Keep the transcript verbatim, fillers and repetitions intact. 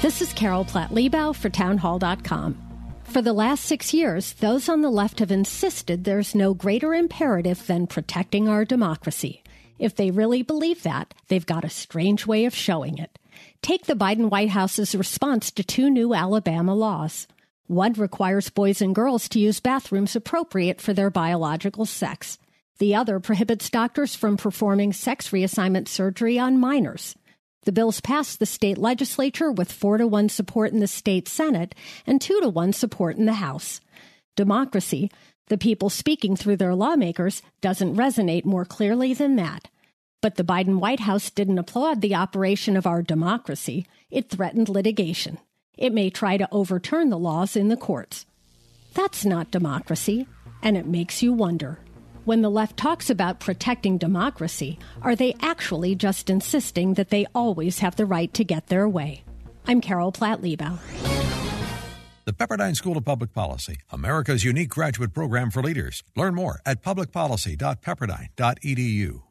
This is Carol Platt Liebau for townhall dot com. For the last six years, those on the left have insisted there's no greater imperative than protecting our democracy. If they really believe that, they've got a strange way of showing it. Take the Biden White House's response to two new Alabama laws. One requires boys and girls to use bathrooms appropriate for their biological sex. The other prohibits doctors from performing sex reassignment surgery on minors. The bills passed the state legislature with four to one support in the state Senate and two to one support in the House. Democracy, the people speaking through their lawmakers, doesn't resonate more clearly than that. But the Biden White House didn't applaud the operation of our democracy. It threatened litigation. It may try to overturn the laws in the courts. That's not democracy, and it makes you wonder. When the left talks about protecting democracy, are they actually just insisting that they always have the right to get their way? I'm Carol Platt Liebau. The Pepperdine School of Public Policy, America's unique graduate program for leaders. Learn more at public policy dot pepperdine dot e d u.